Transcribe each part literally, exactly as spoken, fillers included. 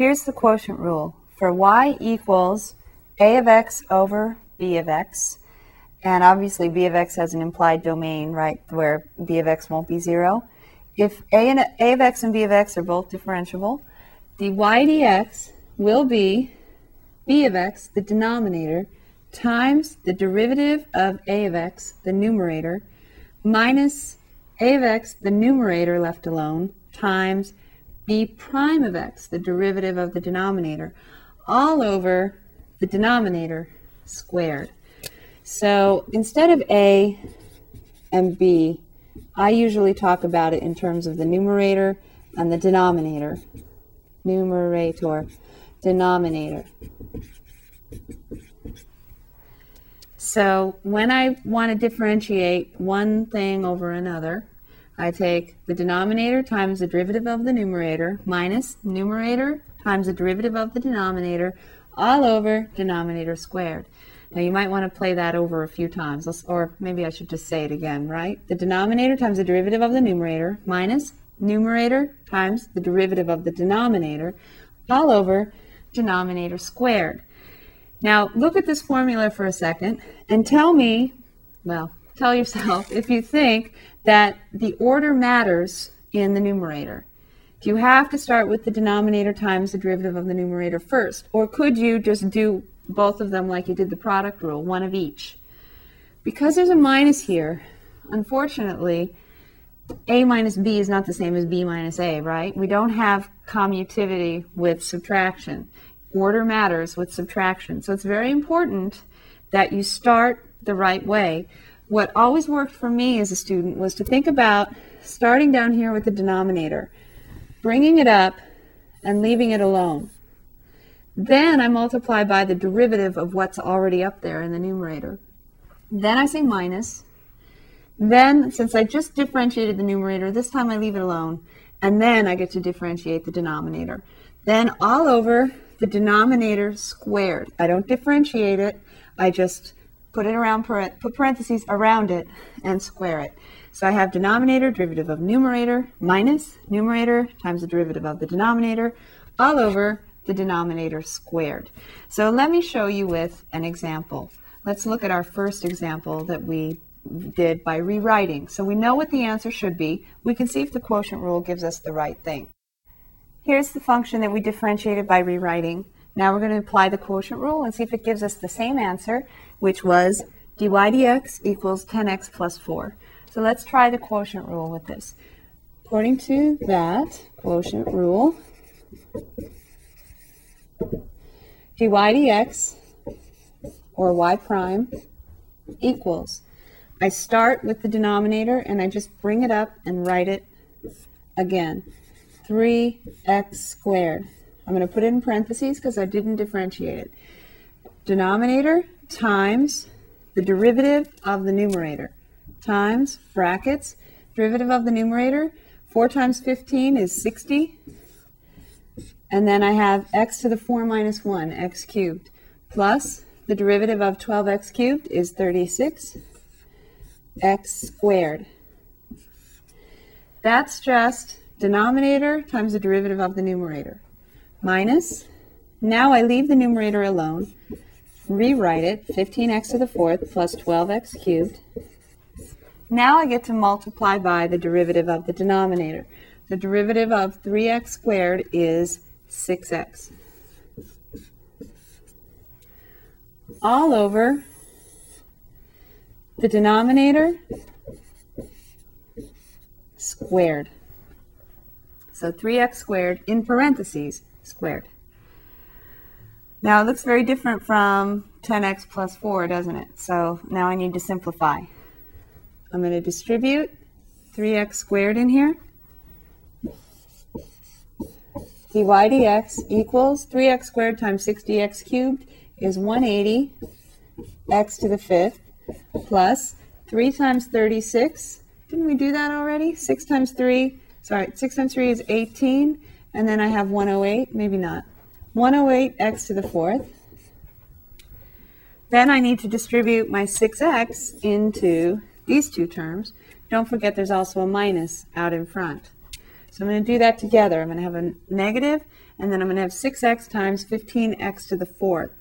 Here's the quotient rule for y equals a of x over b of x. And obviously b of x has an implied domain, right, where b of x won't be zero. If a, and a of x and b of x are both differentiable, the y dx will be b of x, the denominator, times the derivative of a of x, the numerator, minus a of x, the numerator left alone, times b prime of x, the derivative of the denominator, all over the denominator squared. So instead of a and b, I usually talk about it in terms of the numerator and the denominator. Numerator, denominator. So when I want to differentiate one thing over another, I take the denominator times the derivative of the numerator minus numerator times the derivative of the denominator all over denominator squared. Now you might want to play that over a few times, or maybe I should just say it again, right? The denominator times the derivative of the numerator minus numerator times the derivative of the denominator all over denominator squared. Now look at this formula for a second and tell me, well, tell yourself if you think that the order matters in the numerator. Do you have to start with the denominator times the derivative of the numerator first? Or could you just do both of them like you did the product rule, one of each? Because there's a minus here, unfortunately, a minus b is not the same as b minus a, right? We don't have commutivity with subtraction. Order matters with subtraction. So it's very important that you start the right way. What always worked for me as a student was to think about starting down here with the denominator, bringing it up and leaving it alone. Then I multiply by the derivative of what's already up there in the numerator. Then I say minus. Then, since I just differentiated the numerator, this time I leave it alone. And then I get to differentiate the denominator. Then all over the denominator squared. I don't differentiate it. I just put it around, put parentheses around it and square it. So I have denominator, derivative of numerator, minus numerator times the derivative of the denominator, all over the denominator squared. So let me show you with an example. Let's look at our first example that we did by rewriting. So we know what the answer should be. We can see if the quotient rule gives us the right thing. Here's the function that we differentiated by rewriting. Now we're going to apply the quotient rule and see if it gives us the same answer, which was dy dx equals ten x plus four. So let's try the quotient rule with this. According to that quotient rule, dy dx, or y prime, equals, I start with the denominator and I just bring it up and write it again, three x squared. I'm going to put it in parentheses because I didn't differentiate it. Denominator times the derivative of the numerator, times brackets, derivative of the numerator, four times fifteen is sixty. And then I have x to the four minus one, x cubed, plus the derivative of twelve x cubed is thirty-six, x squared. That's just denominator times the derivative of the numerator, minus, now I leave the numerator alone, rewrite it, fifteen x to the fourth plus twelve x cubed. Now I get to multiply by the derivative of the denominator. The derivative of three x squared is six x. All over the denominator squared. So three x squared in parentheses squared. Now it looks very different from ten x plus four, doesn't it? So now I need to simplify. I'm going to distribute three x squared in here. Dy dx equals three x squared times sixty x cubed is one hundred eighty, x to the fifth, plus three times thirty-six. Didn't we do that already? six times three, sorry, six times three is eighteen, and then I have one hundred eight, maybe not. one hundred eight x to the fourth. Then I need to distribute my six x into these two terms. Don't forget there's also a minus out in front. So I'm going to do that together. I'm going to have a negative And then I'm going to have six x times fifteen x to the fourth.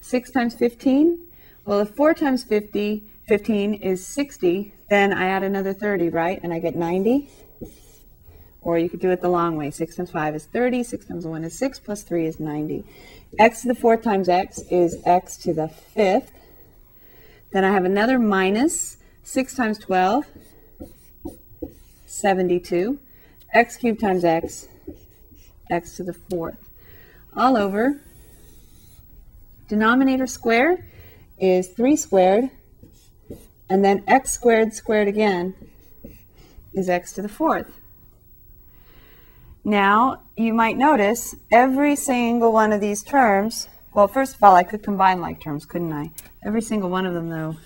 six times fifteen? Well, if four times fifty, fifteen is sixty, then I add another thirty, right? And I get ninety. Or you could do it the long way. six times five is thirty, six times one is six, plus three is ninety. X to the fourth times x is x to the fifth. Then I have another minus six times twelve, seventy-two. X cubed times x, x to the fourth. All over, denominator squared is three squared, and then x squared squared again is x to the fourth. Now, you might notice every single one of these terms, well, first of all, I could combine like terms, couldn't I? Every single one of them, though,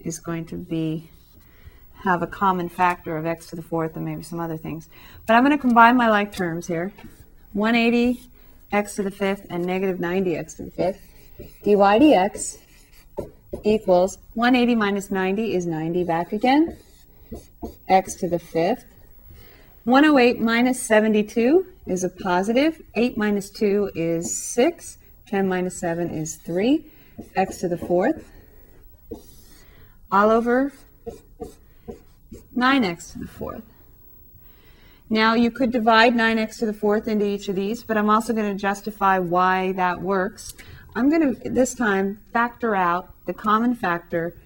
is going to be have a common factor of x to the fourth and maybe some other things. But I'm going to combine my like terms here. one hundred eighty x to the fifth and negative ninety x to the fifth. Dy dx equals one hundred eighty minus ninety is ninety back again, x to the fifth. one hundred eight minus seventy-two is a positive. eight minus two is six. ten minus seven is three. X to the fourth. All over nine x to the fourth. Now, you could divide nine x to the fourth into each of these, but I'm also going to justify why that works. I'm going to, this time, factor out the common factor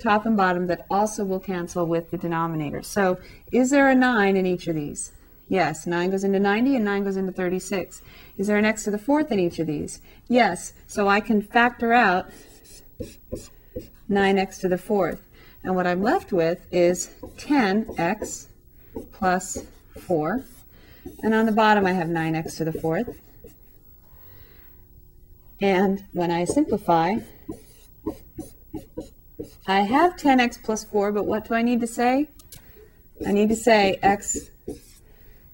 top and bottom that also will cancel with the denominator. So is there a nine in each of these? Yes, nine goes into ninety and nine goes into thirty-six. Is there an x to the fourth in each of these? Yes, so I can factor out nine x to the fourth. And what I'm left with is ten x plus four. And on the bottom I have nine x to the fourth. And when I simplify, I have ten x plus four, but what do I need to say? I need to say x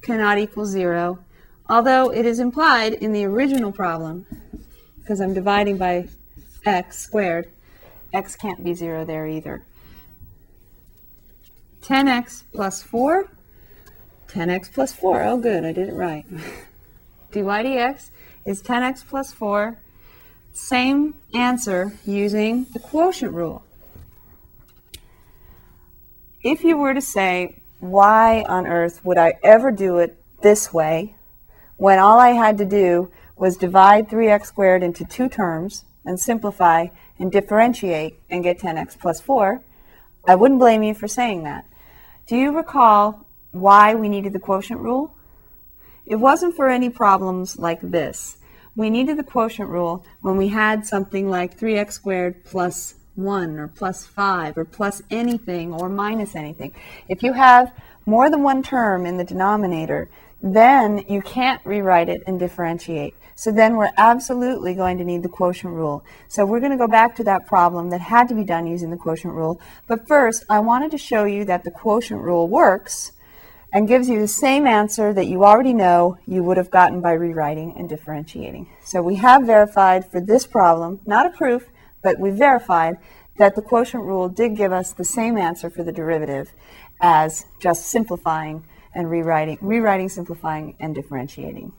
cannot equal zero, although it is implied in the original problem, because I'm dividing by x squared. X can't be zero there either. ten x plus four, ten x plus four. Oh, good, I did it right. Dy dx is ten x plus four. Same answer using the quotient rule. If you were to say, why on earth would I ever do it this way when all I had to do was divide three x squared into two terms and simplify and differentiate and get ten x plus four, I wouldn't blame you for saying that. Do you recall why we needed the quotient rule? It wasn't for any problems like this. We needed the quotient rule when we had something like three x squared plus one or plus five or plus anything or minus anything. If you have more than one term in the denominator, then you can't rewrite it and differentiate. So then we're absolutely going to need the quotient rule. So we're going to go back to that problem that had to be done using the quotient rule. But first, I wanted to show you that the quotient rule works and gives you the same answer that you already know you would have gotten by rewriting and differentiating. So we have verified for this problem, not a proof, but we verified that the quotient rule did give us the same answer for the derivative as just simplifying and rewriting, rewriting, simplifying, and differentiating.